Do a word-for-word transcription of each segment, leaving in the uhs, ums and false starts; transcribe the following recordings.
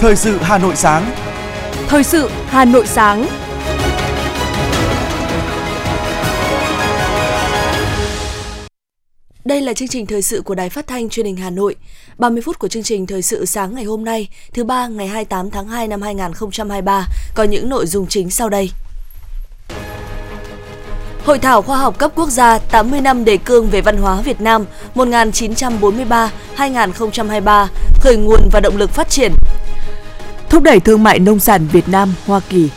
Thời sự Hà Nội sáng. Thời sự Hà Nội sáng. Đây là chương trình thời sự của Đài Phát Thanh Truyền hình Hà Nội. ba mươi phút của chương trình thời sự sáng ngày hôm nay, thứ ba ngày hai mươi tám tháng hai năm hai nghìn không trăm hai mươi ba, có những nội dung chính sau đây. Hội thảo khoa học cấp quốc gia tám mươi năm đề cương về văn hóa Việt Nam một nghìn chín trăm bốn mươi ba đến hai nghìn không trăm hai mươi ba, khởi nguồn và động lực phát triển. Thúc đẩy thương mại nông sản Việt Nam-Hoa Kỳ.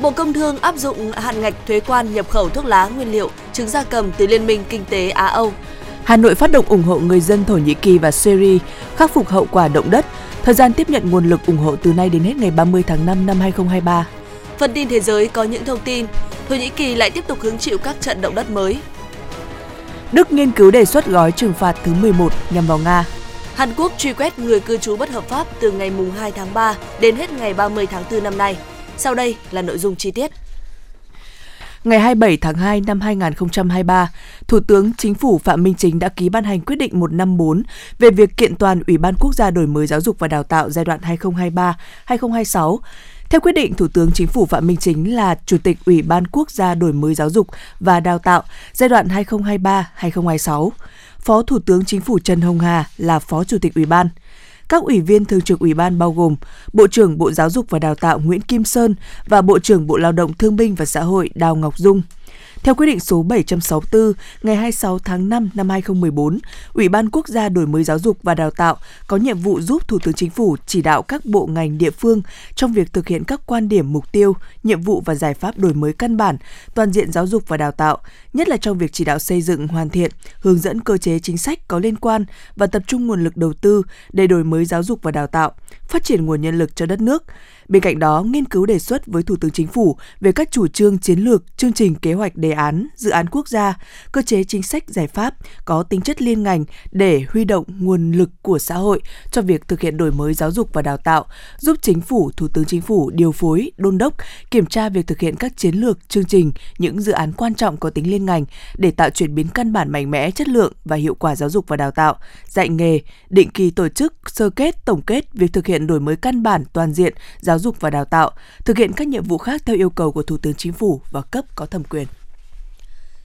Bộ Công Thương áp dụng hạn ngạch thuế quan nhập khẩu thuốc lá nguyên liệu, trứng gia cầm từ Liên minh Kinh tế Á-Âu. Hà Nội phát động ủng hộ người dân Thổ Nhĩ Kỳ và Syria khắc phục hậu quả động đất. Thời gian tiếp nhận nguồn lực ủng hộ từ nay đến hết ngày ba mươi tháng năm năm hai nghìn không trăm hai mươi ba. Phần tin thế giới có những thông tin. Thổ Nhĩ Kỳ lại tiếp tục hứng chịu các trận động đất mới. Đức nghiên cứu đề xuất gói trừng phạt thứ mười một nhằm vào Nga. Hàn Quốc truy quét người cư trú bất hợp pháp từ ngày hai tháng ba đến hết ngày ba mươi tháng tư năm nay. Sau đây là nội dung chi tiết. Ngày hai mươi bảy tháng hai năm hai nghìn không trăm hai mươi ba, Thủ tướng Chính phủ Phạm Minh Chính đã ký ban hành quyết định một trăm năm mươi tư về việc kiện toàn Ủy ban Quốc gia đổi mới giáo dục và đào tạo giai đoạn hai nghìn không trăm hai mươi ba đến hai nghìn không trăm hai mươi sáu. Theo quyết định, Thủ tướng Chính phủ Phạm Minh Chính là Chủ tịch Ủy ban Quốc gia đổi mới giáo dục và đào tạo giai đoạn hai nghìn không trăm hai mươi ba đến hai nghìn không trăm hai mươi sáu. Phó Thủ tướng Chính phủ Trần Hồng Hà là Phó Chủ tịch Ủy ban. Các ủy viên thường trực Ủy ban bao gồm Bộ trưởng Bộ Giáo dục và Đào tạo Nguyễn Kim Sơn và Bộ trưởng Bộ Lao động Thương binh và Xã hội Đào Ngọc Dung. Theo quyết định số bảy trăm sáu mươi tư ngày hai mươi sáu tháng năm năm hai nghìn không trăm mười bốn, Ủy ban Quốc gia đổi mới giáo dục và đào tạo có nhiệm vụ giúp Thủ tướng Chính phủ chỉ đạo các bộ ngành địa phương trong việc thực hiện các quan điểm, mục tiêu, nhiệm vụ và giải pháp đổi mới căn bản, toàn diện giáo dục và đào tạo, nhất là trong việc chỉ đạo xây dựng, hoàn thiện, hướng dẫn cơ chế chính sách có liên quan và tập trung nguồn lực đầu tư để đổi mới giáo dục và đào tạo, phát triển nguồn nhân lực cho đất nước. Bên cạnh đó, nghiên cứu đề xuất với Thủ tướng Chính phủ về các chủ trương chiến lược, chương trình kế hoạch đề án, dự án quốc gia, cơ chế chính sách giải pháp có tính chất liên ngành để huy động nguồn lực của xã hội cho việc thực hiện đổi mới giáo dục và đào tạo, giúp Chính phủ, Thủ tướng Chính phủ điều phối, đôn đốc, kiểm tra việc thực hiện các chiến lược, chương trình, những dự án quan trọng có tính liên ngành để tạo chuyển biến căn bản mạnh mẽ, chất lượng và hiệu quả giáo dục và đào tạo, dạy nghề, định kỳ tổ chức, sơ kết, tổng kết việc thực hiện đổi mới căn bản toàn diện giáo dục và đào tạo, thực hiện các nhiệm vụ khác theo yêu cầu của Thủ tướng Chính phủ và cấp có thẩm quyền.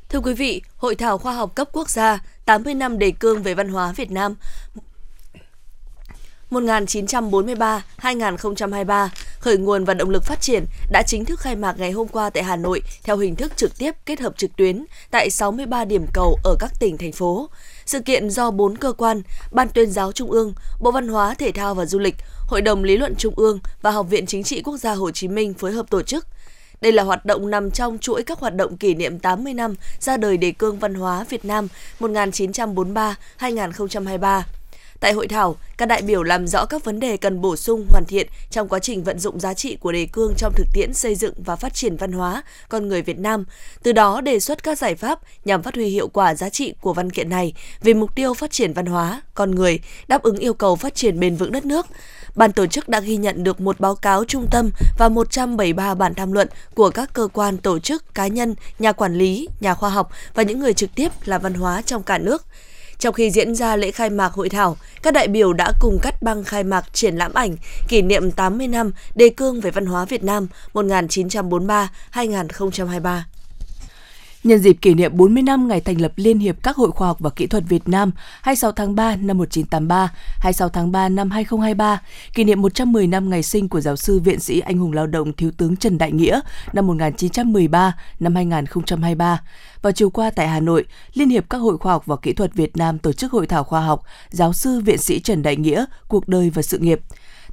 Thưa quý vị, Hội thảo khoa học cấp quốc gia tám mươi năm đề cương về văn hóa Việt Nam một nghìn chín trăm bốn mươi ba đến hai nghìn không trăm hai mươi ba, khởi nguồn và động lực phát triển đã chính thức khai mạc ngày hôm qua tại Hà Nội theo hình thức trực tiếp kết hợp trực tuyến tại sáu mươi ba điểm cầu ở các tỉnh, thành phố. Sự kiện do bốn cơ quan, Ban Tuyên giáo Trung ương, Bộ Văn hóa, Thể thao và Du lịch, Hội đồng Lý luận Trung ương và Học viện Chính trị Quốc gia Hồ Chí Minh phối hợp tổ chức. Đây là hoạt động nằm trong chuỗi các hoạt động kỷ niệm tám mươi năm ra đời đề cương văn hóa Việt Nam một nghìn chín trăm bốn mươi ba đến hai nghìn không trăm hai mươi ba. Tại hội thảo, các đại biểu làm rõ các vấn đề cần bổ sung, hoàn thiện trong quá trình vận dụng giá trị của đề cương trong thực tiễn xây dựng và phát triển văn hóa con người Việt Nam, từ đó đề xuất các giải pháp nhằm phát huy hiệu quả giá trị của văn kiện này vì mục tiêu phát triển văn hóa con người, đáp ứng yêu cầu phát triển bền vững đất nước. Ban tổ chức đã ghi nhận được một báo cáo trung tâm và một trăm bảy mươi ba bản tham luận của các cơ quan, tổ chức, cá nhân, nhà quản lý, nhà khoa học và những người trực tiếp là văn hóa trong cả nước. Trong khi diễn ra lễ khai mạc hội thảo, các đại biểu đã cùng cắt băng khai mạc triển lãm ảnh kỷ niệm tám mươi năm đề cương về văn hóa Việt Nam một nghìn chín trăm bốn mươi ba đến hai nghìn không trăm hai mươi ba. Nhân dịp kỷ niệm bốn mươi năm ngày thành lập Liên hiệp các hội khoa học và kỹ thuật Việt Nam hai mươi sáu tháng ba năm một nghìn chín trăm tám mươi ba, hai mươi sáu tháng ba năm hai nghìn không trăm hai mươi ba, kỷ niệm một trăm mười năm ngày sinh của giáo sư viện sĩ anh hùng lao động Thiếu tướng Trần Đại Nghĩa năm một nghìn chín trăm mười ba đến hai nghìn không trăm hai mươi ba. Vào chiều qua tại Hà Nội, Liên hiệp các hội khoa học và kỹ thuật Việt Nam tổ chức hội thảo khoa học giáo sư viện sĩ Trần Đại Nghĩa, cuộc đời và sự nghiệp.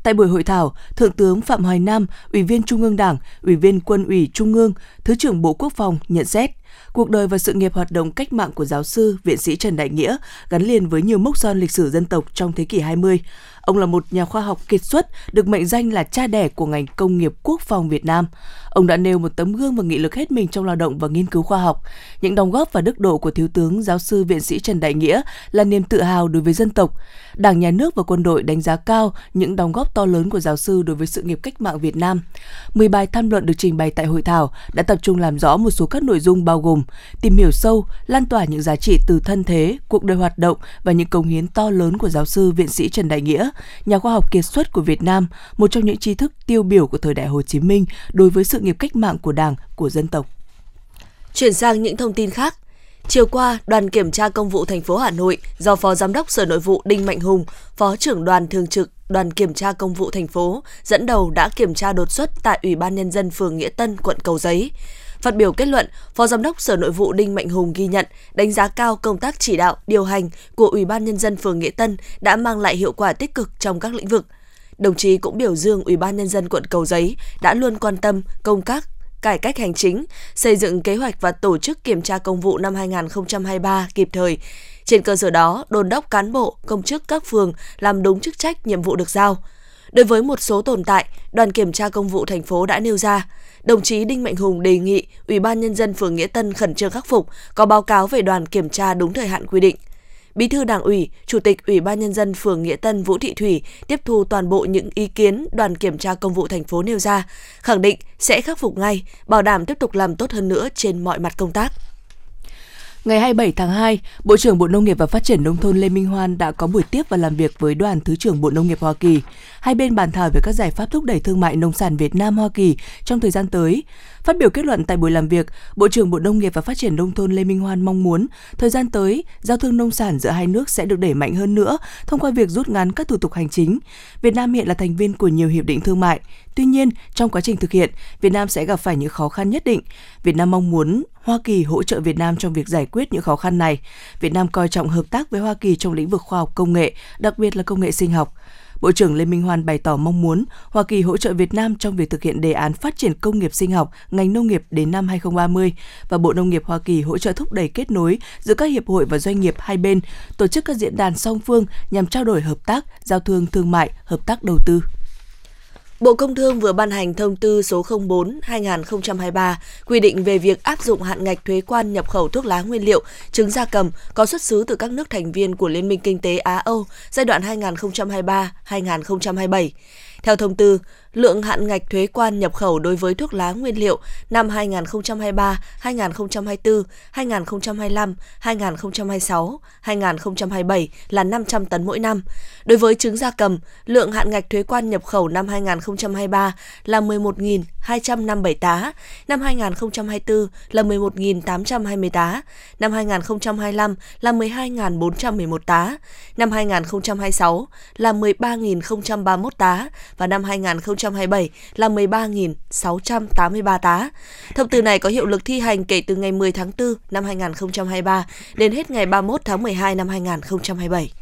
Tại buổi hội thảo, Thượng tướng Phạm Hoài Nam, Ủy viên Trung ương Đảng, Ủy viên Quân ủy Trung ương, Thứ trưởng Bộ Quốc phòng nhận xét, cuộc đời và sự nghiệp hoạt động cách mạng của giáo sư, viện sĩ Trần Đại Nghĩa gắn liền với nhiều mốc son lịch sử dân tộc trong thế kỷ hai mươi. Ông là một nhà khoa học kiệt xuất, được mệnh danh là cha đẻ của ngành công nghiệp quốc phòng Việt Nam. Ông đã nêu một tấm gương và nghị lực hết mình trong lao động và nghiên cứu khoa học. Những đóng góp và đức độ của Thiếu tướng giáo sư viện sĩ Trần Đại Nghĩa là niềm tự hào đối với dân tộc. Đảng, Nhà nước và quân đội đánh giá cao những đóng góp to lớn của giáo sư đối với sự nghiệp cách mạng Việt Nam. mười bài tham luận được trình bày tại hội thảo đã tập trung làm rõ một số các nội dung bao gồm tìm hiểu sâu, lan tỏa những giá trị từ thân thế, cuộc đời hoạt động và những cống hiến to lớn của giáo sư viện sĩ Trần Đại Nghĩa, nhà khoa học kiệt xuất của Việt Nam, một trong những tri thức tiêu biểu của thời đại Hồ Chí Minh đối với sự nghiệp cách mạng của Đảng, của dân tộc. Chuyển sang những thông tin khác. Chiều qua, đoàn kiểm tra công vụ thành phố Hà Nội do Phó Giám đốc Sở Nội vụ Đinh Mạnh Hùng, Phó trưởng đoàn thường trực Đoàn kiểm tra công vụ thành phố dẫn đầu đã kiểm tra đột xuất tại Ủy ban Nhân dân phường Nghĩa Tân, quận Cầu Giấy. Phát biểu kết luận, Phó Giám đốc Sở Nội vụ Đinh Mạnh Hùng ghi nhận, đánh giá cao công tác chỉ đạo, điều hành của Ủy ban Nhân dân phường Nghĩa Tân đã mang lại hiệu quả tích cực trong các lĩnh vực. Đồng chí cũng biểu dương Ủy ban Nhân dân quận Cầu Giấy đã luôn quan tâm công tác cải cách hành chính, xây dựng kế hoạch và tổ chức kiểm tra công vụ năm hai không hai ba kịp thời. Trên cơ sở đó, đôn đốc cán bộ, công chức các phường làm đúng chức trách, nhiệm vụ được giao. Đối với một số tồn tại, đoàn kiểm tra công vụ thành phố đã nêu ra, đồng chí Đinh Mạnh Hùng đề nghị Ủy ban Nhân dân phường Nghĩa Tân khẩn trương khắc phục, có báo cáo về đoàn kiểm tra đúng thời hạn quy định. Bí thư Đảng ủy, Chủ tịch Ủy ban Nhân dân phường Nghĩa Tân Vũ Thị Thủy tiếp thu toàn bộ những ý kiến đoàn kiểm tra công vụ thành phố nêu ra, khẳng định sẽ khắc phục ngay, bảo đảm tiếp tục làm tốt hơn nữa trên mọi mặt công tác. Ngày hai mươi bảy tháng hai, Bộ trưởng Bộ Nông nghiệp và Phát triển Nông thôn Lê Minh Hoan đã có buổi tiếp và làm việc với đoàn Thứ trưởng Bộ Nông nghiệp Hoa Kỳ. Hai bên bàn thảo về các giải pháp thúc đẩy thương mại nông sản Việt Nam-Hoa Kỳ trong thời gian tới. Phát biểu kết luận tại buổi làm việc, Bộ trưởng Bộ Nông nghiệp và Phát triển Nông thôn Lê Minh Hoan mong muốn thời gian tới, giao thương nông sản giữa hai nước sẽ được đẩy mạnh hơn nữa thông qua việc rút ngắn các thủ tục hành chính. Việt Nam hiện là thành viên của nhiều hiệp định thương mại. Tuy nhiên, trong quá trình thực hiện, Việt Nam sẽ gặp phải những khó khăn nhất định. Việt Nam mong muốn Hoa Kỳ hỗ trợ Việt Nam trong việc giải quyết những khó khăn này. Việt Nam coi trọng hợp tác với Hoa Kỳ trong lĩnh vực khoa học công nghệ, đặc biệt là công nghệ sinh học. Bộ trưởng Lê Minh Hoan bày tỏ mong muốn Hoa Kỳ hỗ trợ Việt Nam trong việc thực hiện đề án phát triển công nghiệp sinh học, ngành nông nghiệp đến năm hai không ba mươi và Bộ Nông nghiệp Hoa Kỳ hỗ trợ thúc đẩy kết nối giữa các hiệp hội và doanh nghiệp hai bên, tổ chức các diễn đàn song phương nhằm trao đổi hợp tác, giao thương thương mại, hợp tác đầu tư. Bộ Công Thương vừa ban hành thông tư số không bốn trên hai nghìn không trăm hai mươi ba quy định về việc áp dụng hạn ngạch thuế quan nhập khẩu thuốc lá nguyên liệu, trứng gia cầm có xuất xứ từ các nước thành viên của Liên minh Kinh tế Á-Âu giai đoạn hai nghìn không trăm hai mươi ba đến hai nghìn không trăm hai mươi bảy. Theo thông tư, lượng hạn ngạch thuế quan nhập khẩu đối với thuốc lá nguyên liệu năm hai nghìn không trăm hai mươi ba, hai nghìn không trăm hai mươi bốn, hai nghìn không trăm hai mươi lăm, hai nghìn không trăm hai mươi sáu, hai nghìn không trăm hai mươi bảy là năm trăm tấn mỗi năm. Đối với trứng gia cầm, lượng hạn ngạch thuế quan nhập khẩu năm hai nghìn không trăm hai mươi ba là mười một nghìn hai trăm năm mươi bảy tá, năm hai nghìn không trăm hai mươi bốn là mười một nghìn tám trăm hai mươi tá, năm hai nghìn không trăm hai mươi lăm là mười hai nghìn bốn trăm mười một tá, năm hai nghìn không trăm hai mươi sáu là mười ba nghìn không trăm ba mươi mốt tá và năm hai nghìn không trăm hai mươi bảy là mười ba nghìn sáu trăm tám mươi ba tá. Thông tư này có hiệu lực thi hành kể từ ngày mười tháng tư năm hai nghìn không trăm hai mươi ba đến hết ngày ba mươi mốt tháng mười hai năm hai nghìn không trăm hai mươi bảy.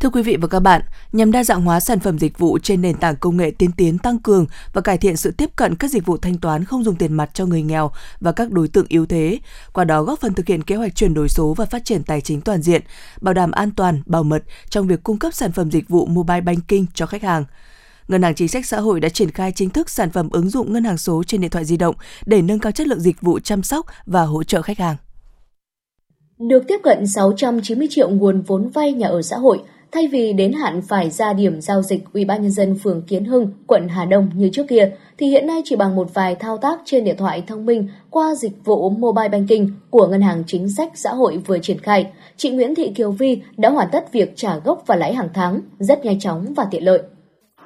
Thưa quý vị và các bạn, nhằm đa dạng hóa sản phẩm dịch vụ trên nền tảng công nghệ tiên tiến tăng cường và cải thiện sự tiếp cận các dịch vụ thanh toán không dùng tiền mặt cho người nghèo và các đối tượng yếu thế, qua đó góp phần thực hiện kế hoạch chuyển đổi số và phát triển tài chính toàn diện, bảo đảm an toàn, bảo mật trong việc cung cấp sản phẩm dịch vụ mobile banking cho khách hàng. Ngân hàng Chính sách Xã hội đã triển khai chính thức sản phẩm ứng dụng ngân hàng số trên điện thoại di động để nâng cao chất lượng dịch vụ chăm sóc và hỗ trợ khách hàng. Được tiếp cận sáu trăm chín mươi triệu nguồn vốn vay nhà ở xã hội, thay vì đến hạn phải ra điểm giao dịch Ủy ban Nhân dân phường Kiến Hưng, quận Hà Đông như trước kia, thì hiện nay chỉ bằng một vài thao tác trên điện thoại thông minh qua dịch vụ mobile banking của Ngân hàng Chính sách Xã hội vừa triển khai, chị Nguyễn Thị Kiều Vi đã hoàn tất việc trả gốc và lãi hàng tháng rất nhanh chóng và tiện lợi.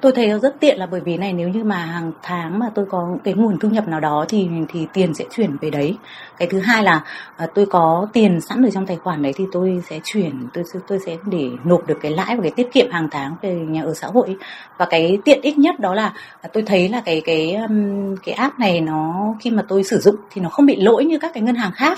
Tôi thấy nó rất tiện là bởi vì này, nếu như mà hàng tháng mà tôi có cái nguồn thu nhập nào đó thì thì tiền sẽ chuyển về đấy. Cái thứ hai là à, tôi có tiền sẵn ở trong tài khoản đấy thì tôi sẽ chuyển, tôi tôi sẽ để nộp được cái lãi và cái tiết kiệm hàng tháng về nhà ở xã hội. Và cái tiện ích nhất đó là à, tôi thấy là cái cái cái app này nó khi mà tôi sử dụng thì nó không bị lỗi như các cái ngân hàng khác.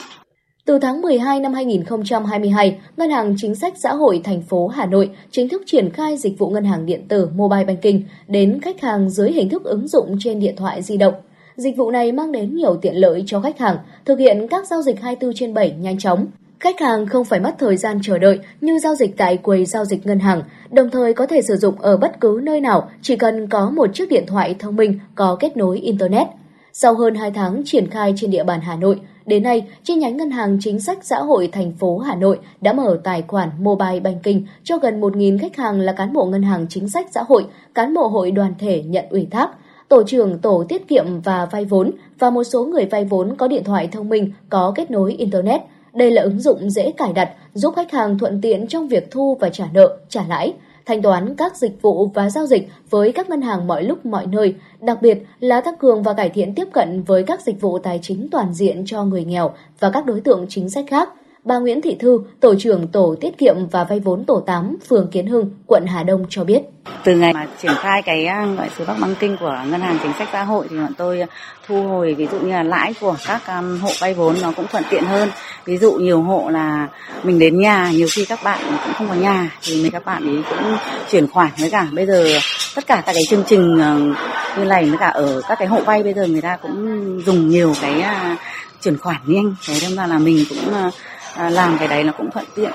Từ tháng mười hai năm hai nghìn không trăm hai mươi hai, Ngân hàng Chính sách Xã hội thành phố Hà Nội chính thức triển khai dịch vụ ngân hàng điện tử Mobile Banking đến khách hàng dưới hình thức ứng dụng trên điện thoại di động. Dịch vụ này mang đến nhiều tiện lợi cho khách hàng, thực hiện các giao dịch hai mươi bốn trên bảy nhanh chóng. Khách hàng không phải mất thời gian chờ đợi như giao dịch tại quầy giao dịch ngân hàng, đồng thời có thể sử dụng ở bất cứ nơi nào chỉ cần có một chiếc điện thoại thông minh có kết nối Internet. Sau hơn hai tháng triển khai trên địa bàn Hà Nội, đến nay, chi nhánh Ngân hàng Chính sách Xã hội thành phố Hà Nội đã mở tài khoản Mobile Banking cho gần một nghìn khách hàng là cán bộ Ngân hàng Chính sách Xã hội, cán bộ hội đoàn thể nhận ủy thác, tổ trưởng tổ tiết kiệm và vay vốn và một số người vay vốn có điện thoại thông minh có kết nối Internet. Đây là ứng dụng dễ cài đặt, giúp khách hàng thuận tiện trong việc thu và trả nợ, trả lãi. thanh toán các dịch vụ và giao dịch với các ngân hàng mọi lúc mọi nơi, đặc biệt là tăng cường và cải thiện tiếp cận với các dịch vụ tài chính toàn diện cho người nghèo và các đối tượng chính sách khác. Bà Nguyễn Thị Thư, Tổ trưởng Tổ Tiết kiệm và Vay vốn Tổ tám, phường Kiến Hưng, quận Hà Đông cho biết. Từ ngày mà triển khai cái loại số Bắc Banking của Ngân hàng Chính sách Xã hội thì bọn tôi thu hồi ví dụ như là lãi của các hộ vay vốn nó cũng thuận tiện hơn. Ví dụ nhiều hộ là mình đến nhà, nhiều khi các bạn cũng không có nhà thì mình các bạn ấy cũng chuyển khoản với cả bây giờ tất cả các cái chương trình như này với cả ở các cái hộ vay bây giờ người ta cũng dùng nhiều cái chuyển khoản nhanh. Thế nên ra là mình cũng làm cái đấy nó cũng thuận tiện.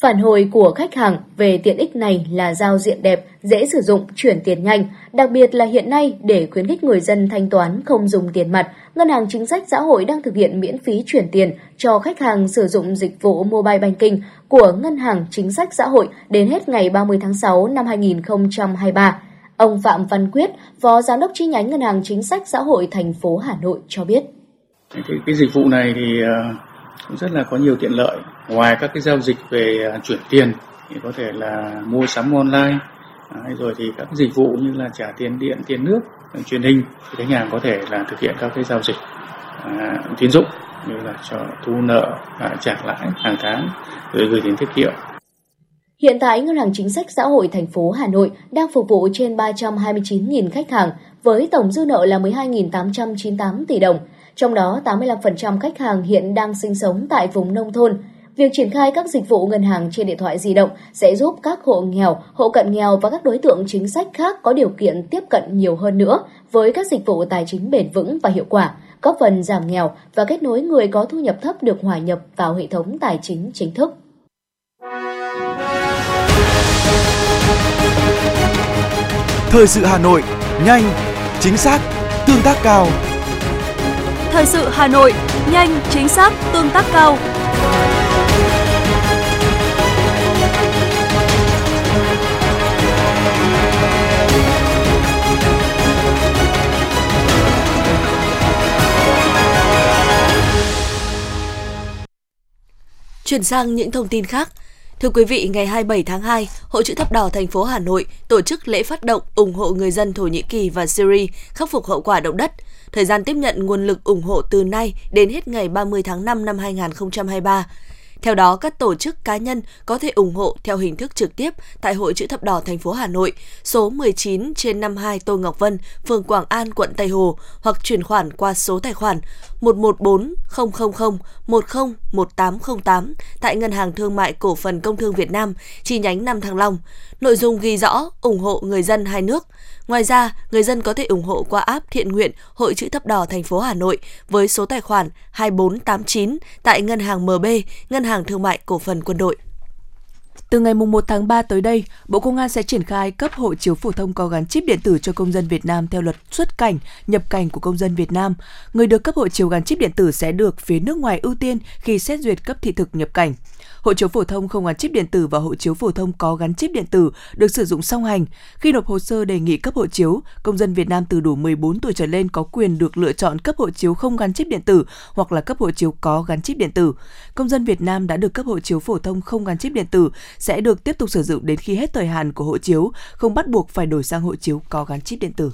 Phản hồi của khách hàng về tiện ích này là giao diện đẹp, dễ sử dụng, chuyển tiền nhanh. Đặc biệt là hiện nay, để khuyến khích người dân thanh toán không dùng tiền mặt, Ngân hàng Chính sách Xã hội đang thực hiện miễn phí chuyển tiền cho khách hàng sử dụng dịch vụ mobile banking của Ngân hàng Chính sách Xã hội đến hết ngày ba mươi tháng sáu năm hai nghìn không trăm hai mươi ba. Ông Phạm Văn Quyết, Phó Giám đốc chi nhánh Ngân hàng Chính sách Xã hội thành phố Hà Nội cho biết. Thì cái dịch vụ này thì cũng rất là có nhiều tiện lợi. Ngoài các cái giao dịch về chuyển tiền thì có thể là mua sắm online, rồi thì các dịch vụ như là trả tiền điện, tiền nước, truyền hình, thì khách hàng có thể là thực hiện các cái giao dịch à, tín dụng như là cho thu nợ, à, trả lãi hàng tháng, rồi gửi tiền tiết kiệm. Hiện tại, Ngân hàng Chính sách Xã hội thành phố Hà Nội đang phục vụ trên ba trăm hai mươi chín nghìn khách hàng với tổng dư nợ là mười hai nghìn tám trăm chín mươi tám tỷ đồng. Trong đó, tám mươi lăm phần trăm khách hàng hiện đang sinh sống tại vùng nông thôn. Việc triển khai các dịch vụ ngân hàng trên điện thoại di động sẽ giúp các hộ nghèo, hộ cận nghèo và các đối tượng chính sách khác có điều kiện tiếp cận nhiều hơn nữa với các dịch vụ tài chính bền vững và hiệu quả, góp phần giảm nghèo và kết nối người có thu nhập thấp được hòa nhập vào hệ thống tài chính chính thức. Thời sự Hà Nội, nhanh, chính xác, tương tác cao. Thời sự Hà Nội, nhanh, chính xác, tương tác cao. Chuyển sang những thông tin khác. Thưa quý vị, ngày hai mươi bảy tháng hai, Hội chữ thập đỏ thành phố Hà Nội tổ chức lễ phát động ủng hộ người dân Thổ Nhĩ Kỳ và Syria khắc phục hậu quả động đất. Thời gian tiếp nhận nguồn lực ủng hộ từ nay đến hết ngày ba mươi tháng năm năm hai nghìn không trăm hai mươi ba. Theo đó, các tổ chức cá nhân có thể ủng hộ theo hình thức trực tiếp tại Hội chữ thập đỏ thành phố Hà Nội, số mười chín trên năm mươi hai Tô Ngọc Vân, phường Quảng An, quận Tây Hồ, hoặc chuyển khoản qua số tài khoản một một bốn không không không một không một tám không tám tại Ngân hàng Thương mại Cổ phần Công thương Việt Nam, chi nhánh Nam Thăng Long. Nội dung ghi rõ ủng hộ người dân hai nước. Ngoài ra, người dân có thể ủng hộ qua app thiện nguyện Hội chữ thập đỏ thành phố Hà Nội với số tài khoản hai bốn tám chín tại Ngân hàng em bê, Ngân hàng Thương mại Cổ phần Quân đội. Từ ngày mùng một tháng ba tới đây, Bộ Công an sẽ triển khai cấp hộ chiếu phổ thông có gắn chip điện tử cho công dân Việt Nam theo luật xuất cảnh, nhập cảnh của công dân Việt Nam. Người được cấp hộ chiếu gắn chip điện tử sẽ được phía nước ngoài ưu tiên khi xét duyệt cấp thị thực nhập cảnh. Hộ chiếu phổ thông không gắn chip điện tử và hộ chiếu phổ thông có gắn chip điện tử được sử dụng song hành. Khi nộp hồ sơ đề nghị cấp hộ chiếu, công dân Việt Nam từ đủ mười bốn tuổi trở lên có quyền được lựa chọn cấp hộ chiếu không gắn chip điện tử hoặc là cấp hộ chiếu có gắn chip điện tử. Công dân Việt Nam đã được cấp hộ chiếu phổ thông không gắn chip điện tử sẽ được tiếp tục sử dụng đến khi hết thời hạn của hộ chiếu, không bắt buộc phải đổi sang hộ chiếu có gắn chip điện tử.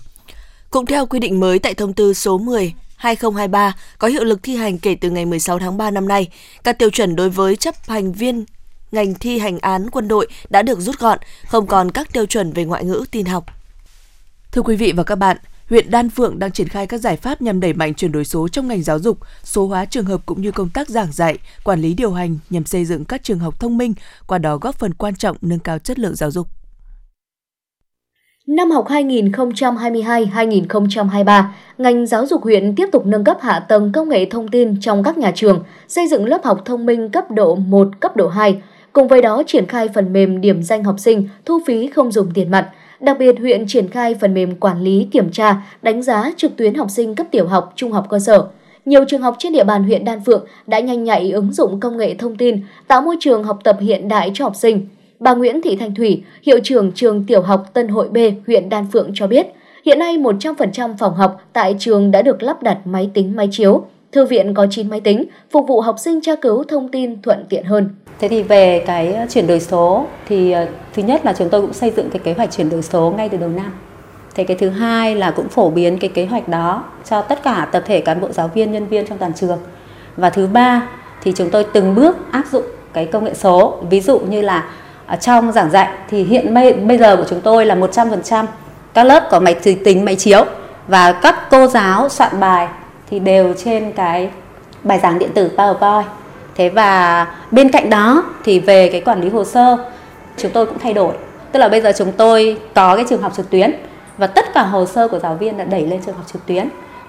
Cũng theo quy định mới tại thông tư số mười hai nghìn không trăm hai mươi ba có hiệu lực thi hành kể từ ngày mười sáu tháng ba năm nay, các tiêu chuẩn đối với chấp hành viên ngành thi hành án quân đội đã được rút gọn, không còn các tiêu chuẩn về ngoại ngữ, tin học. Thưa quý vị và các bạn, huyện Đan Phượng đang triển khai các giải pháp nhằm đẩy mạnh chuyển đổi số trong ngành giáo dục, số hóa trường hợp cũng như công tác giảng dạy, quản lý điều hành nhằm xây dựng các trường học thông minh, qua đó góp phần quan trọng nâng cao chất lượng giáo dục. Năm học hai nghìn không trăm hai mươi hai đến hai nghìn không trăm hai mươi ba, ngành giáo dục huyện tiếp tục nâng cấp hạ tầng công nghệ thông tin trong các nhà trường, xây dựng lớp học thông minh cấp độ một, cấp độ hai. Cùng với đó, triển khai phần mềm điểm danh học sinh, thu phí không dùng tiền mặt. Đặc biệt, huyện triển khai phần mềm quản lý, kiểm tra, đánh giá trực tuyến học sinh cấp tiểu học, trung học cơ sở. Nhiều trường học trên địa bàn huyện Đan Phượng đã nhanh nhạy ứng dụng công nghệ thông tin, tạo môi trường học tập hiện đại cho học sinh. Bà Nguyễn Thị Thanh Thủy, hiệu trưởng trường tiểu học Tân Hội B, huyện Đan Phượng cho biết, hiện nay một trăm phần trăm phòng học tại trường đã được lắp đặt máy tính, máy chiếu. Thư viện có chín máy tính, phục vụ học sinh tra cứu thông tin thuận tiện hơn. Thế thì về cái chuyển đổi số thì thứ nhất là chúng tôi cũng xây dựng cái kế hoạch chuyển đổi số ngay từ đầu năm. Thế cái thứ hai là cũng phổ biến cái kế hoạch đó cho tất cả tập thể cán bộ giáo viên, nhân viên trong toàn trường. Và thứ ba thì chúng tôi từng bước áp dụng cái công nghệ số. Ví dụ như là trong giảng dạy thì hiện bây giờ của chúng tôi là một trăm phần trăm các lớp có máy tính, máy chiếu. Và các cô giáo soạn bài thì đều trên cái bài giảng điện tử PowerPoint. Thế và bên cạnh đó thì về cái quản lý hồ sơ chúng tôi cũng thay đổi. Tức là bây giờ chúng tôi có cái trường học trực tuyến và tất cả hồ sơ của giáo viên đã đẩy lên trường học trực tuyến.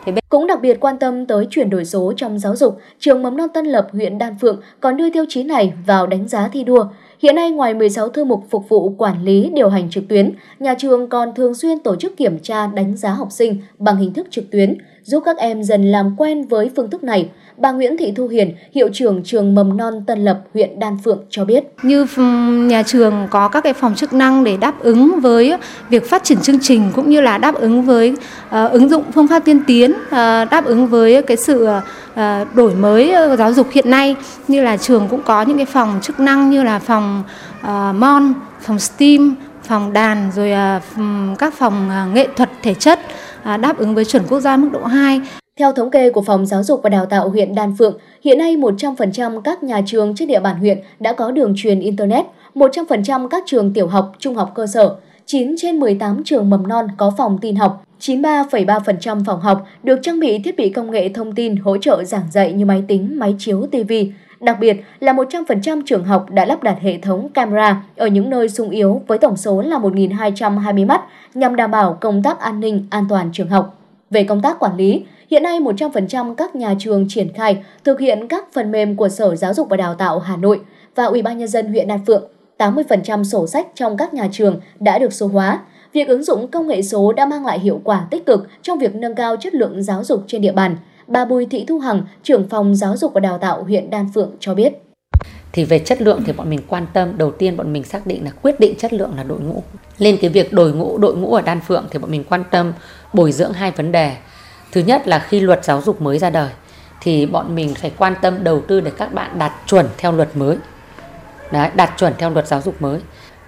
Thế bên... Cũng đặc biệt quan tâm tới chuyển đổi số trong giáo dục, trường mầm non Tân Lập, huyện Đan Phượng còn đưa tiêu chí này vào đánh giá thi đua. Hiện nay ngoài mười sáu thư mục phục vụ quản lý, điều hành trực tuyến, nhà trường còn thường xuyên tổ chức kiểm tra đánh giá học sinh bằng hình thức trực tuyến, giúp các em dần làm quen với phương thức này. Bà Nguyễn Thị Thu Hiền, hiệu trưởng trường mầm non Tân Lập, huyện Đan Phượng cho biết. Như nhà trường có các cái phòng chức năng để đáp ứng với việc phát triển chương trình cũng như là đáp ứng với uh, ứng dụng phương pháp tiên tiến, uh, đáp ứng với cái sự uh, đổi mới giáo dục hiện nay. Như là trường cũng có những cái phòng chức năng như là phòng uh, mon, phòng STEAM, phòng đàn, rồi uh, các phòng uh, nghệ thuật thể chất uh, đáp ứng với chuẩn quốc gia mức độ hai. Theo thống kê của Phòng Giáo dục và Đào tạo huyện Đan Phượng, hiện nay một trăm phần trăm các nhà trường trên địa bàn huyện đã có đường truyền Internet, một trăm phần trăm các trường tiểu học, trung học cơ sở, chín trên mười tám trường mầm non có phòng tin học, chín mươi ba phẩy ba phần trăm phòng học được trang bị thiết bị công nghệ thông tin hỗ trợ giảng dạy như máy tính, máy chiếu, ti vi. Đặc biệt là một trăm phần trăm trường học đã lắp đặt hệ thống camera ở những nơi xung yếu với tổng số là một nghìn hai trăm hai mươi mắt nhằm đảm bảo công tác an ninh, an toàn trường học. Về công tác quản lý, hiện nay một trăm phần trăm các nhà trường triển khai thực hiện các phần mềm của Sở Giáo dục và Đào tạo Hà Nội và Ủy ban Nhân dân huyện Đan Phượng. tám mươi phần trăm sổ sách trong các nhà trường đã được số hóa. Việc ứng dụng công nghệ số đã mang lại hiệu quả tích cực trong việc nâng cao chất lượng giáo dục trên địa bàn. Bà Bùi Thị Thu Hằng, trưởng Phòng Giáo dục và Đào tạo huyện Đan Phượng cho biết. Thì về chất lượng thì bọn mình quan tâm, đầu tiên bọn mình xác định là quyết định chất lượng là đội ngũ. Lên cái việc đội ngũ, đội ngũ ở Đan Phượng thì bọn mình quan tâm bồi dưỡng hai vấn đề. Thứ nhất là khi luật giáo dục mới ra đời thì bọn mình phải quan tâm đầu tư để các bạn đạt chuẩn theo luật mới. Đấy, đạt chuẩn theo luật giáo dục mới.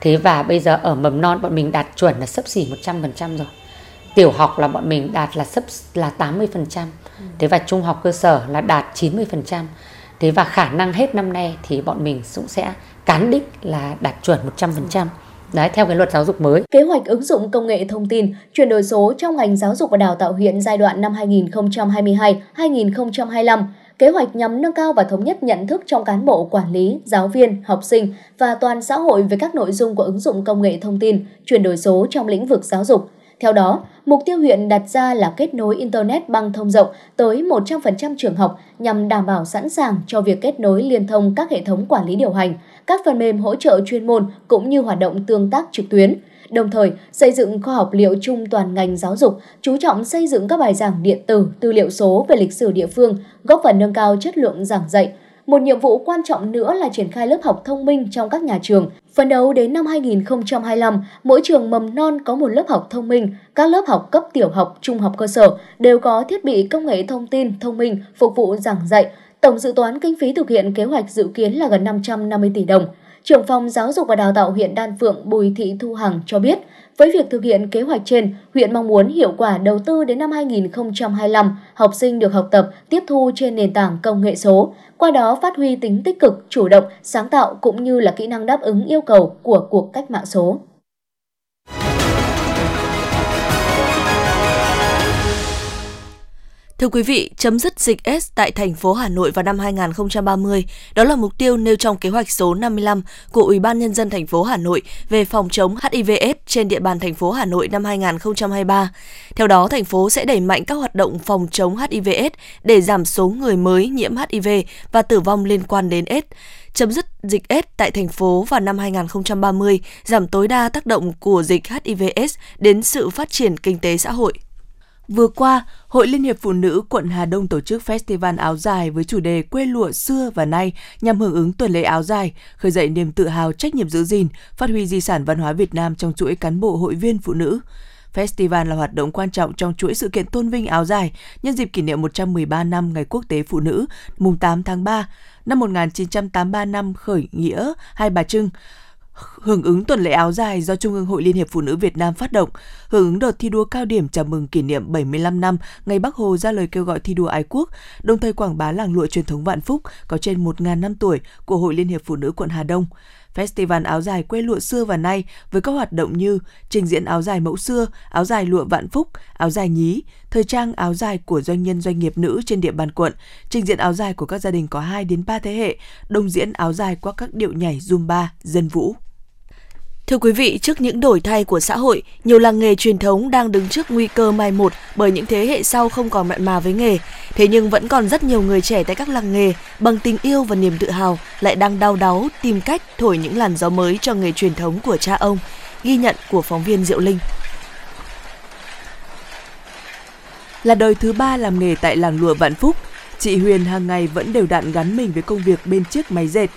Thế và bây giờ ở mầm non bọn mình đạt chuẩn là xấp xỉ một trăm phần trăm rồi. Tiểu học là bọn mình đạt là sấp là tám mươi phần trăm. Thế và trung học cơ sở là đạt chín mươi phần trăm. Thế và khả năng hết năm nay thì bọn mình cũng sẽ cán đích là đạt chuẩn một trăm phần trăm. Đấy, theo cái luật giáo dục mới. Kế hoạch ứng dụng công nghệ thông tin, chuyển đổi số trong ngành giáo dục và đào tạo huyện giai đoạn năm hai nghìn không trăm hai mươi hai đến hai nghìn không trăm hai mươi lăm, kế hoạch nhằm nâng cao và thống nhất nhận thức trong cán bộ, quản lý, giáo viên, học sinh và toàn xã hội về các nội dung của ứng dụng công nghệ thông tin, chuyển đổi số trong lĩnh vực giáo dục. Theo đó, mục tiêu huyện đặt ra là kết nối Internet băng thông rộng tới một trăm phần trăm trường học nhằm đảm bảo sẵn sàng cho việc kết nối liên thông các hệ thống quản lý điều hành, các phần mềm hỗ trợ chuyên môn cũng như hoạt động tương tác trực tuyến. Đồng thời, xây dựng kho học liệu chung toàn ngành giáo dục, chú trọng xây dựng các bài giảng điện tử, tư liệu số về lịch sử địa phương, góp phần nâng cao chất lượng giảng dạy. Một nhiệm vụ quan trọng nữa là triển khai lớp học thông minh trong các nhà trường. Phấn đấu đến năm hai nghìn không trăm hai mươi lăm, mỗi trường mầm non có một lớp học thông minh, các lớp học cấp tiểu học, trung học cơ sở đều có thiết bị công nghệ thông tin thông minh phục vụ giảng dạy. Tổng dự toán kinh phí thực hiện kế hoạch dự kiến là gần năm trăm năm mươi tỷ đồng. Trưởng Phòng Giáo dục và Đào tạo huyện Đan Phượng Bùi Thị Thu Hằng cho biết, với việc thực hiện kế hoạch trên, huyện mong muốn hiệu quả đầu tư đến năm hai nghìn không trăm hai mươi lăm, học sinh được học tập, tiếp thu trên nền tảng công nghệ số, qua đó phát huy tính tích cực, chủ động, sáng tạo cũng như là kỹ năng đáp ứng yêu cầu của cuộc cách mạng số. Thưa quý vị, chấm dứt dịch ét tại thành phố Hà Nội vào năm hai nghìn không trăm ba mươi, đó là mục tiêu nêu trong kế hoạch số năm mươi lăm của Ủy ban Nhân dân thành phố Hà Nội về phòng chống H I V S trên địa bàn thành phố Hà Nội năm hai nghìn không trăm hai mươi ba. Theo đó, thành phố sẽ đẩy mạnh các hoạt động phòng chống H I V S để giảm số người mới nhiễm H I V và tử vong liên quan đến AIDS. Chấm dứt dịch AIDS tại thành phố vào năm hai nghìn không trăm ba mươi, giảm tối đa tác động của dịch H I V S đến sự phát triển kinh tế xã hội. Vừa qua, Hội Liên hiệp Phụ nữ quận Hà Đông tổ chức Festival áo dài với chủ đề Quê lụa xưa và nay nhằm hưởng ứng tuần lễ áo dài, khơi dậy niềm tự hào, trách nhiệm giữ gìn, phát huy di sản văn hóa Việt Nam trong chuỗi cán bộ hội viên phụ nữ. Festival là hoạt động quan trọng trong chuỗi sự kiện tôn vinh áo dài nhân dịp kỷ niệm một trăm mười ba năm Ngày Quốc tế Phụ nữ mùng tám tháng ba năm một nghìn chín trăm tám mươi ba, năm khởi nghĩa Hai Bà Trưng. Hưởng ứng tuần lễ áo dài do Trung ương Hội Liên hiệp Phụ nữ Việt Nam phát động, hưởng ứng đợt thi đua cao điểm chào mừng kỷ niệm bảy mươi lăm năm ngày Bác Hồ ra lời kêu gọi thi đua ái quốc, đồng thời quảng bá làng lụa truyền thống Vạn Phúc có trên một nghìn năm tuổi của Hội Liên hiệp Phụ nữ quận Hà Đông. Festival áo dài quê lụa xưa và nay với các hoạt động như trình diễn áo dài mẫu xưa, áo dài lụa Vạn Phúc, áo dài nhí, thời trang áo dài của doanh nhân doanh nghiệp nữ trên địa bàn quận, trình diễn áo dài của các gia đình có hai đến ba thế hệ, đồng diễn áo dài qua các điệu nhảy Zumba, dân vũ. Thưa quý vị, trước những đổi thay của xã hội, nhiều làng nghề truyền thống đang đứng trước nguy cơ mai một bởi những thế hệ sau không còn mặn mà với nghề. Thế nhưng vẫn còn rất nhiều người trẻ tại các làng nghề bằng tình yêu và niềm tự hào lại đang đau đáu tìm cách thổi những làn gió mới cho nghề truyền thống của cha ông. Ghi nhận của phóng viên Diệu Linh. Là đời thứ ba làm nghề tại làng lụa Vạn Phúc, chị Huyền hàng ngày vẫn đều đặn gắn mình với công việc bên chiếc máy dệt.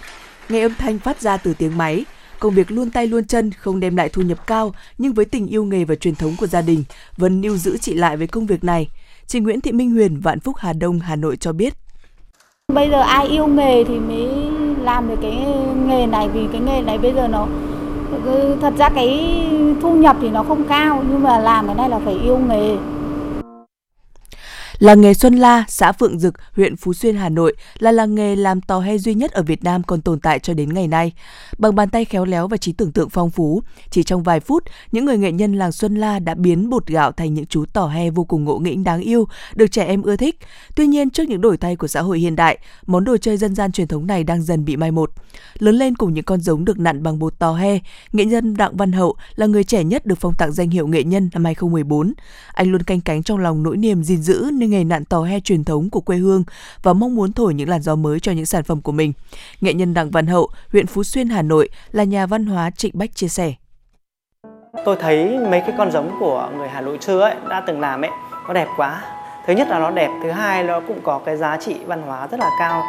Nghe âm thanh phát ra từ tiếng máy, công việc luôn tay luôn chân không đem lại thu nhập cao, nhưng với tình yêu nghề và truyền thống của gia đình vẫn níu giữ chị lại với công việc này. Chị Nguyễn Thị Minh Huyền, Vạn Phúc, Hà Đông, Hà Nội cho biết. Bây giờ ai yêu nghề thì mới làm được cái nghề này, vì cái nghề này bây giờ nó thật ra cái thu nhập thì nó không cao, nhưng mà làm cái này là phải yêu nghề. Làng nghề Xuân La, xã Phượng Dực, huyện Phú Xuyên, Hà Nội là làng nghề làm tò he duy nhất ở Việt Nam còn tồn tại cho đến ngày nay. Bằng bàn tay khéo léo và trí tưởng tượng phong phú, chỉ trong vài phút, những người nghệ nhân làng Xuân La đã biến bột gạo thành những chú tò he vô cùng ngộ nghĩnh đáng yêu, được trẻ em ưa thích. Tuy nhiên, trước những đổi thay của xã hội hiện đại, món đồ chơi dân gian truyền thống này đang dần bị mai một. Lớn lên cùng những con giống được nặn bằng bột tò he, nghệ nhân Đặng Văn Hậu là người trẻ nhất được phong tặng danh hiệu nghệ nhân năm hai không một bốn. Anh luôn canh cánh trong lòng nỗi niềm gìn giữ nên nghề nặn tò he truyền thống của quê hương và mong muốn thổi những làn gió mới cho những sản phẩm của mình. Nghệ nhân Đặng Văn Hậu, huyện Phú Xuyên, Hà Nội là nhà văn hóa Trịnh Bách chia sẻ. Tôi thấy mấy cái con giống của người Hà Nội xưa ấy, đã từng làm ấy, nó đẹp quá. Thứ nhất là nó đẹp, thứ hai nó cũng có cái giá trị văn hóa rất là cao.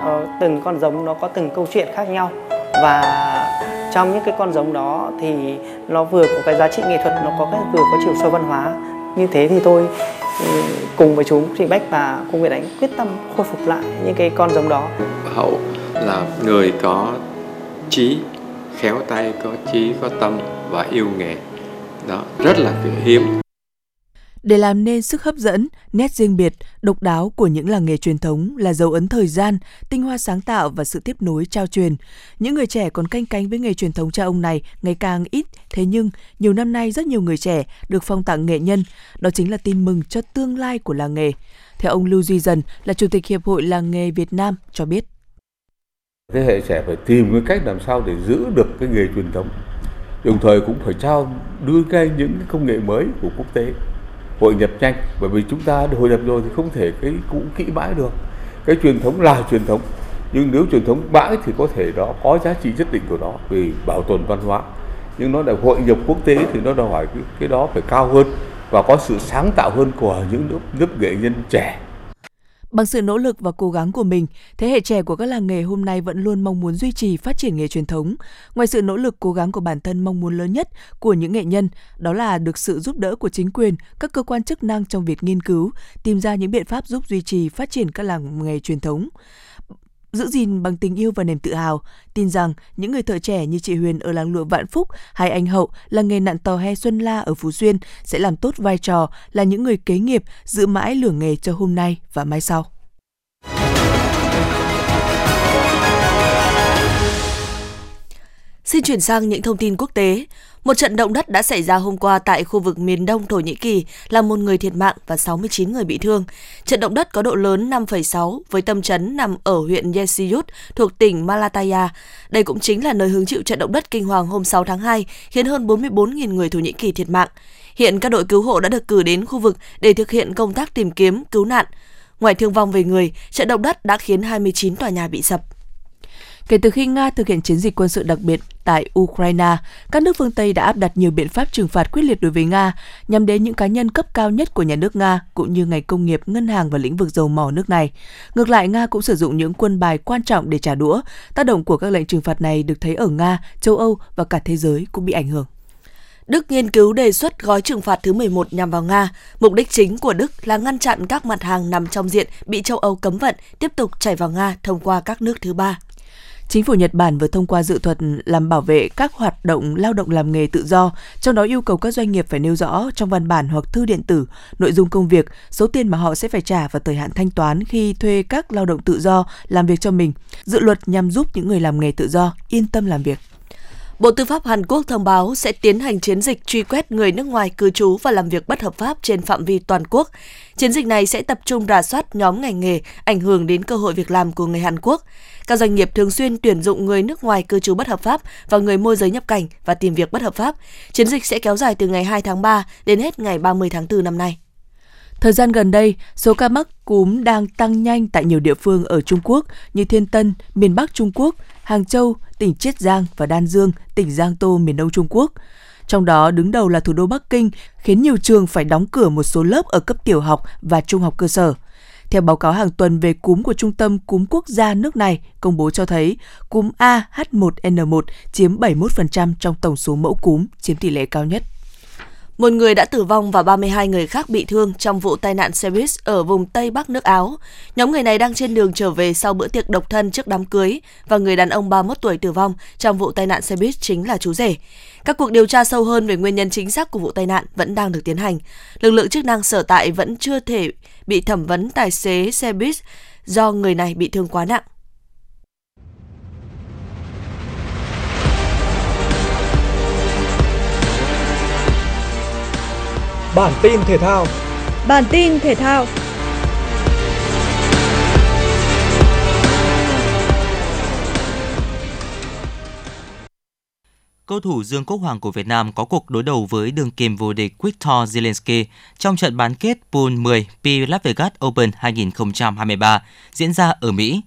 Ờ, từng con giống nó có từng câu chuyện khác nhau, và trong những cái con giống đó thì nó vừa có cái giá trị nghệ thuật, nó có cái vừa có chiều sâu văn hóa. Như thế thì tôi cùng với chú Trịnh Bách và cô Nguyễn Ánh quyết tâm khôi phục lại những cái con giống đó. Hậu là người có trí, khéo tay, có trí, có tâm và yêu nghề. Đó, rất là hiếm. Để làm nên sức hấp dẫn, nét riêng biệt, độc đáo của những làng nghề truyền thống là dấu ấn thời gian, tinh hoa sáng tạo và sự tiếp nối trao truyền. Những người trẻ còn canh cánh với nghề truyền thống cha ông này ngày càng ít, thế nhưng nhiều năm nay rất nhiều người trẻ được phong tặng nghệ nhân, đó chính là tin mừng cho tương lai của làng nghề. Theo ông Lưu Duy Dần, là Chủ tịch Hiệp hội Làng nghề Việt Nam cho biết. Thế hệ trẻ phải tìm cái cách làm sao để giữ được cái nghề truyền thống, đồng thời cũng phải trao đưa ngay những công nghệ mới của quốc tế. Hội nhập nhanh, bởi vì chúng ta hội nhập rồi thì không thể cái cũ kỹ mãi được. Cái truyền thống là truyền thống, nhưng nếu truyền thống mãi thì có thể đó có giá trị nhất định của nó vì bảo tồn văn hóa. Nhưng nó là hội nhập quốc tế thì nó đòi hỏi cái, cái đó phải cao hơn và có sự sáng tạo hơn của những lớp, lớp nghệ nhân trẻ. Bằng sự nỗ lực và cố gắng của mình, thế hệ trẻ của các làng nghề hôm nay vẫn luôn mong muốn duy trì phát triển nghề truyền thống. Ngoài sự nỗ lực cố gắng của bản thân, mong muốn lớn nhất của những nghệ nhân đó là được sự giúp đỡ của chính quyền, các cơ quan chức năng trong việc nghiên cứu, tìm ra những biện pháp giúp duy trì phát triển các làng nghề truyền thống. Giữ gìn bằng tình yêu và niềm tự hào, tin rằng những người thợ trẻ như chị Huyền ở làng lụa Vạn Phúc hay anh Hậu là nghề nặn tò he Xuân La ở Phú Xuyên sẽ làm tốt vai trò là những người kế nghiệp giữ mãi lửa nghề cho hôm nay và mai sau. Xin chuyển sang những thông tin quốc tế. Một trận động đất đã xảy ra hôm qua tại khu vực miền đông Thổ Nhĩ Kỳ, làm một người thiệt mạng và sáu mươi chín người bị thương. Trận động đất có độ lớn năm phẩy sáu với tâm chấn nằm ở huyện Yesiyut thuộc tỉnh Malatya. Đây cũng chính là nơi hứng chịu trận động đất kinh hoàng hôm sáu tháng hai, khiến hơn bốn mươi bốn nghìn người Thổ Nhĩ Kỳ thiệt mạng. Hiện các đội cứu hộ đã được cử đến khu vực để thực hiện công tác tìm kiếm, cứu nạn. Ngoài thương vong về người, trận động đất đã khiến hai mươi chín tòa nhà bị sập. Kể từ khi Nga thực hiện chiến dịch quân sự đặc biệt tại Ukraine, các nước phương Tây đã áp đặt nhiều biện pháp trừng phạt quyết liệt đối với Nga, nhằm đến những cá nhân cấp cao nhất của nhà nước Nga, cũng như ngành công nghiệp, ngân hàng và lĩnh vực dầu mỏ nước này. Ngược lại, Nga cũng sử dụng những quân bài quan trọng để trả đũa. Tác động của các lệnh trừng phạt này được thấy ở Nga, châu Âu và cả thế giới cũng bị ảnh hưởng. Đức nghiên cứu đề xuất gói trừng phạt thứ mười một nhằm vào Nga. Mục đích chính của Đức là ngăn chặn các mặt hàng nằm trong diện bị châu Âu cấm vận tiếp tục chảy vào Nga thông qua các nước thứ ba. Chính phủ Nhật Bản vừa thông qua dự luật làm bảo vệ các hoạt động lao động làm nghề tự do, trong đó yêu cầu các doanh nghiệp phải nêu rõ trong văn bản hoặc thư điện tử nội dung công việc, số tiền mà họ sẽ phải trả và thời hạn thanh toán khi thuê các lao động tự do làm việc cho mình. Dự luật nhằm giúp những người làm nghề tự do yên tâm làm việc. Bộ Tư pháp Hàn Quốc thông báo sẽ tiến hành chiến dịch truy quét người nước ngoài cư trú và làm việc bất hợp pháp trên phạm vi toàn quốc. Chiến dịch này sẽ tập trung rà soát nhóm ngành nghề ảnh hưởng đến cơ hội việc làm của người Hàn Quốc. Các doanh nghiệp thường xuyên tuyển dụng người nước ngoài cư trú bất hợp pháp và người môi giới nhập cảnh và tìm việc bất hợp pháp. Chiến dịch sẽ kéo dài từ ngày hai tháng ba đến hết ngày ba mươi tháng tư năm nay. Thời gian gần đây, số ca mắc cúm đang tăng nhanh tại nhiều địa phương ở Trung Quốc như Thiên Tân, miền Bắc Trung Quốc, Hàng Châu, tỉnh Chiết Giang và Đan Dương, tỉnh Giang Tô, miền Đông Trung Quốc. Trong đó, đứng đầu là thủ đô Bắc Kinh, khiến nhiều trường phải đóng cửa một số lớp ở cấp tiểu học và trung học cơ sở. Theo báo cáo hàng tuần về cúm của Trung tâm Cúm Quốc gia nước này công bố cho thấy, cúm A H một N một chiếm bảy mươi mốt phần trăm trong tổng số mẫu cúm, chiếm tỷ lệ cao nhất. Một người đã tử vong và ba mươi hai người khác bị thương trong vụ tai nạn xe buýt ở vùng Tây Bắc nước Áo. Nhóm người này đang trên đường trở về sau bữa tiệc độc thân trước đám cưới và người đàn ông ba mươi mốt tuổi tử vong trong vụ tai nạn xe buýt chính là chú rể. Các cuộc điều tra sâu hơn về nguyên nhân chính xác của vụ tai nạn vẫn đang được tiến hành. Lực lượng chức năng sở tại vẫn chưa thể bị thẩm vấn tài xế xe buýt do người này bị thương quá nặng. Bản tin thể thao. Bản tin thể thao. Cầu thủ Dương Quốc Hoàng của Việt Nam có cuộc đối đầu với đương kim vô địch Victor Zelensky trong trận bán kết Pool mười pê Las Vegas Open hai không hai ba diễn ra ở Mỹ.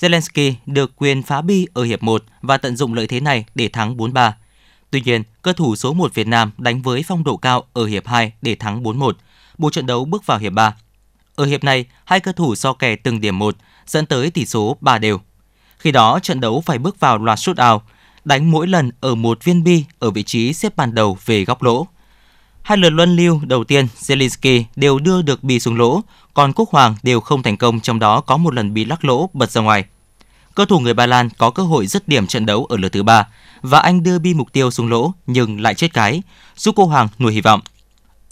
Zelensky được quyền phá bi ở hiệp một và tận dụng lợi thế này để thắng bốn ba. Tuy nhiên, cơ thủ số một Việt Nam đánh với phong độ cao ở hiệp hai để thắng bốn một, buộc trận đấu bước vào hiệp ba. Ở hiệp này, hai cơ thủ so kè từng điểm một, dẫn tới tỷ số ba đều. Khi đó, trận đấu phải bước vào loạt shootout, đánh mỗi lần ở một viên bi ở vị trí xếp bàn đầu về góc lỗ. Hai lần luân lưu đầu tiên, Zelensky đều đưa được bi xuống lỗ, còn Quốc Hoàng đều không thành công, trong đó có một lần bị lắc lỗ bật ra ngoài. Cầu thủ người Ba Lan có cơ hội dứt điểm trận đấu ở lượt thứ ba và anh đưa bi mục tiêu xuống lỗ nhưng lại chết cái, giúp cô Hoàng nuôi hy vọng.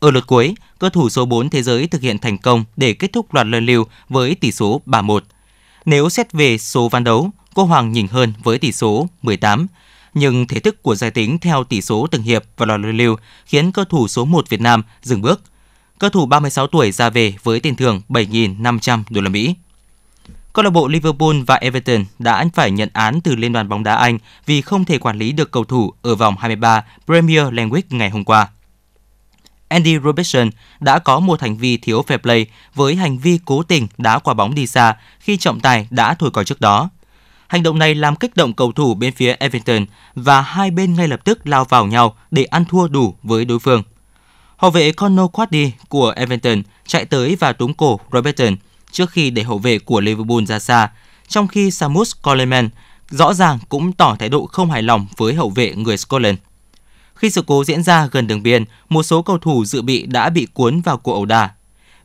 Ở lượt cuối, cầu thủ số bốn thế giới thực hiện thành công để kết thúc loạt luân lưu với tỷ số ba một. Nếu xét về số ván đấu, cô Hoàng nhỉnh hơn với tỷ số mười tám, nhưng thể thức của giải tính theo tỷ số từng hiệp và loạt luân lưu khiến cầu thủ số một Việt Nam dừng bước. Cầu thủ ba mươi sáu tuổi ra về với tiền thưởng bảy nghìn năm trăm đô la Mỹ. Câu lạc bộ Liverpool và Everton đã phải nhận án từ Liên đoàn bóng đá Anh vì không thể quản lý được cầu thủ ở vòng hai mươi ba Premier League ngày hôm qua. Andy Robertson đã có một hành vi thiếu fair play với hành vi cố tình đá quả bóng đi xa khi trọng tài đã thổi còi trước đó. Hành động này làm kích động cầu thủ bên phía Everton và hai bên ngay lập tức lao vào nhau để ăn thua đủ với đối phương. Hậu vệ Conor Quaddy của Everton chạy tới và túm cổ Robertson trước khi để hậu vệ của Liverpool ra xa, trong khi Samus Coleman rõ ràng cũng tỏ thái độ không hài lòng với hậu vệ người Scotland. Khi sự cố diễn ra gần đường biên, một số cầu thủ dự bị đã bị cuốn vào cuộc ẩu đả.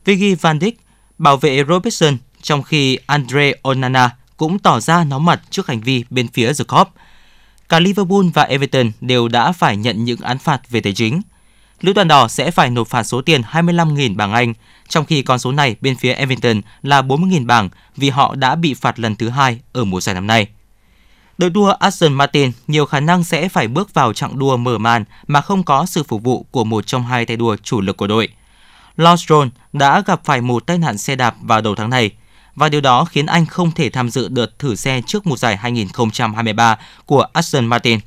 Virgil van Dijk bảo vệ Robertson, trong khi Andre Onana cũng tỏ ra nóng mặt trước hành vi bên phía The Cop. Cả Liverpool và Everton đều đã phải nhận những án phạt về tài chính. Lữ đoàn đỏ sẽ phải nộp phạt số tiền hai mươi lăm nghìn bảng Anh, trong khi con số này bên phía Everton là bốn mươi nghìn bảng vì họ đã bị phạt lần thứ hai ở mùa giải năm nay. Đội đua Aston Martin nhiều khả năng sẽ phải bước vào chặng đua mở màn mà không có sự phục vụ của một trong hai tay đua chủ lực của đội. Lance Stroll đã gặp phải một tai nạn xe đạp vào đầu tháng này, và điều đó khiến anh không thể tham dự đợt thử xe trước mùa giải hai không hai ba của Aston Martin.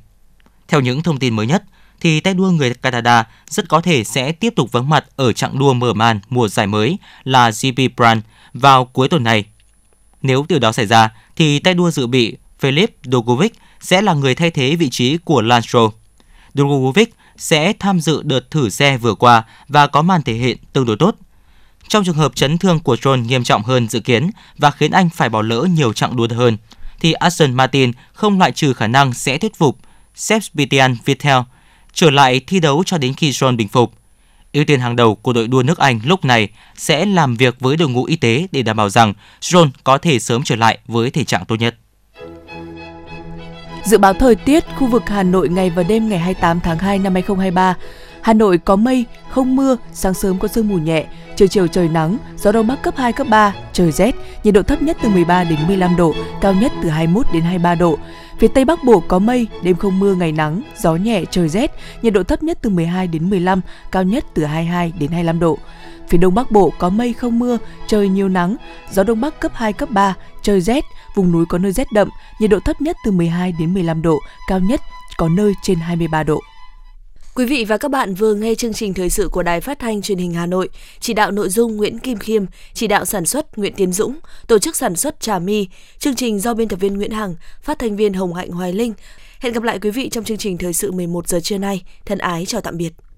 Theo những thông tin mới nhất, thì tay đua người Canada rất có thể sẽ tiếp tục vắng mặt ở chặng đua mở màn mùa giải mới là giê pê Brand vào cuối tuần này. Nếu điều đó xảy ra, thì tay đua dự bị Filip Drugovic sẽ là người thay thế vị trí của Lance Stroll. Drugovic sẽ tham dự đợt thử xe vừa qua và có màn thể hiện tương đối tốt. Trong trường hợp chấn thương của Stroll nghiêm trọng hơn dự kiến và khiến anh phải bỏ lỡ nhiều chặng đua hơn, thì Aston Martin không loại trừ khả năng sẽ thuyết phục Sebastian Vettel trở lại thi đấu cho đến khi John bình phục. Ưu tiên hàng đầu của đội đua nước Anh lúc này sẽ làm việc với đội ngũ y tế để đảm bảo rằng John có thể sớm trở lại với thể trạng tốt nhất. Dự báo thời tiết khu vực Hà Nội ngày và đêm ngày hai mươi tám tháng hai năm hai nghìn không trăm hai mươi ba. Hà Nội có mây, không mưa, sáng sớm có sương mù nhẹ, chiều chiều trời nắng, gió đông bắc cấp hai, cấp ba, trời rét, nhiệt độ thấp nhất từ mười ba đến mười lăm độ, cao nhất từ hai mươi mốt đến hai mươi ba độ. Phía Tây Bắc Bộ có mây, đêm không mưa, ngày nắng, gió nhẹ, trời rét, nhiệt độ thấp nhất từ mười hai đến mười lăm, cao nhất từ hai mươi hai đến hai mươi lăm độ. Phía Đông Bắc Bộ có mây không mưa, trời nhiều nắng, gió đông bắc cấp hai, cấp ba, trời rét, vùng núi có nơi rét đậm, nhiệt độ thấp nhất từ mười hai đến mười lăm độ, cao nhất có nơi trên hai mươi ba độ. Quý vị và các bạn vừa nghe chương trình thời sự của Đài Phát Thanh Truyền hình Hà Nội, chỉ đạo nội dung Nguyễn Kim Khiêm, chỉ đạo sản xuất Nguyễn Tiến Dũng, tổ chức sản xuất Trà My, chương trình do biên tập viên Nguyễn Hằng, phát thanh viên Hồng Hạnh Hoài Linh. Hẹn gặp lại quý vị trong chương trình thời sự mười một giờ trưa nay. Thân ái chào tạm biệt.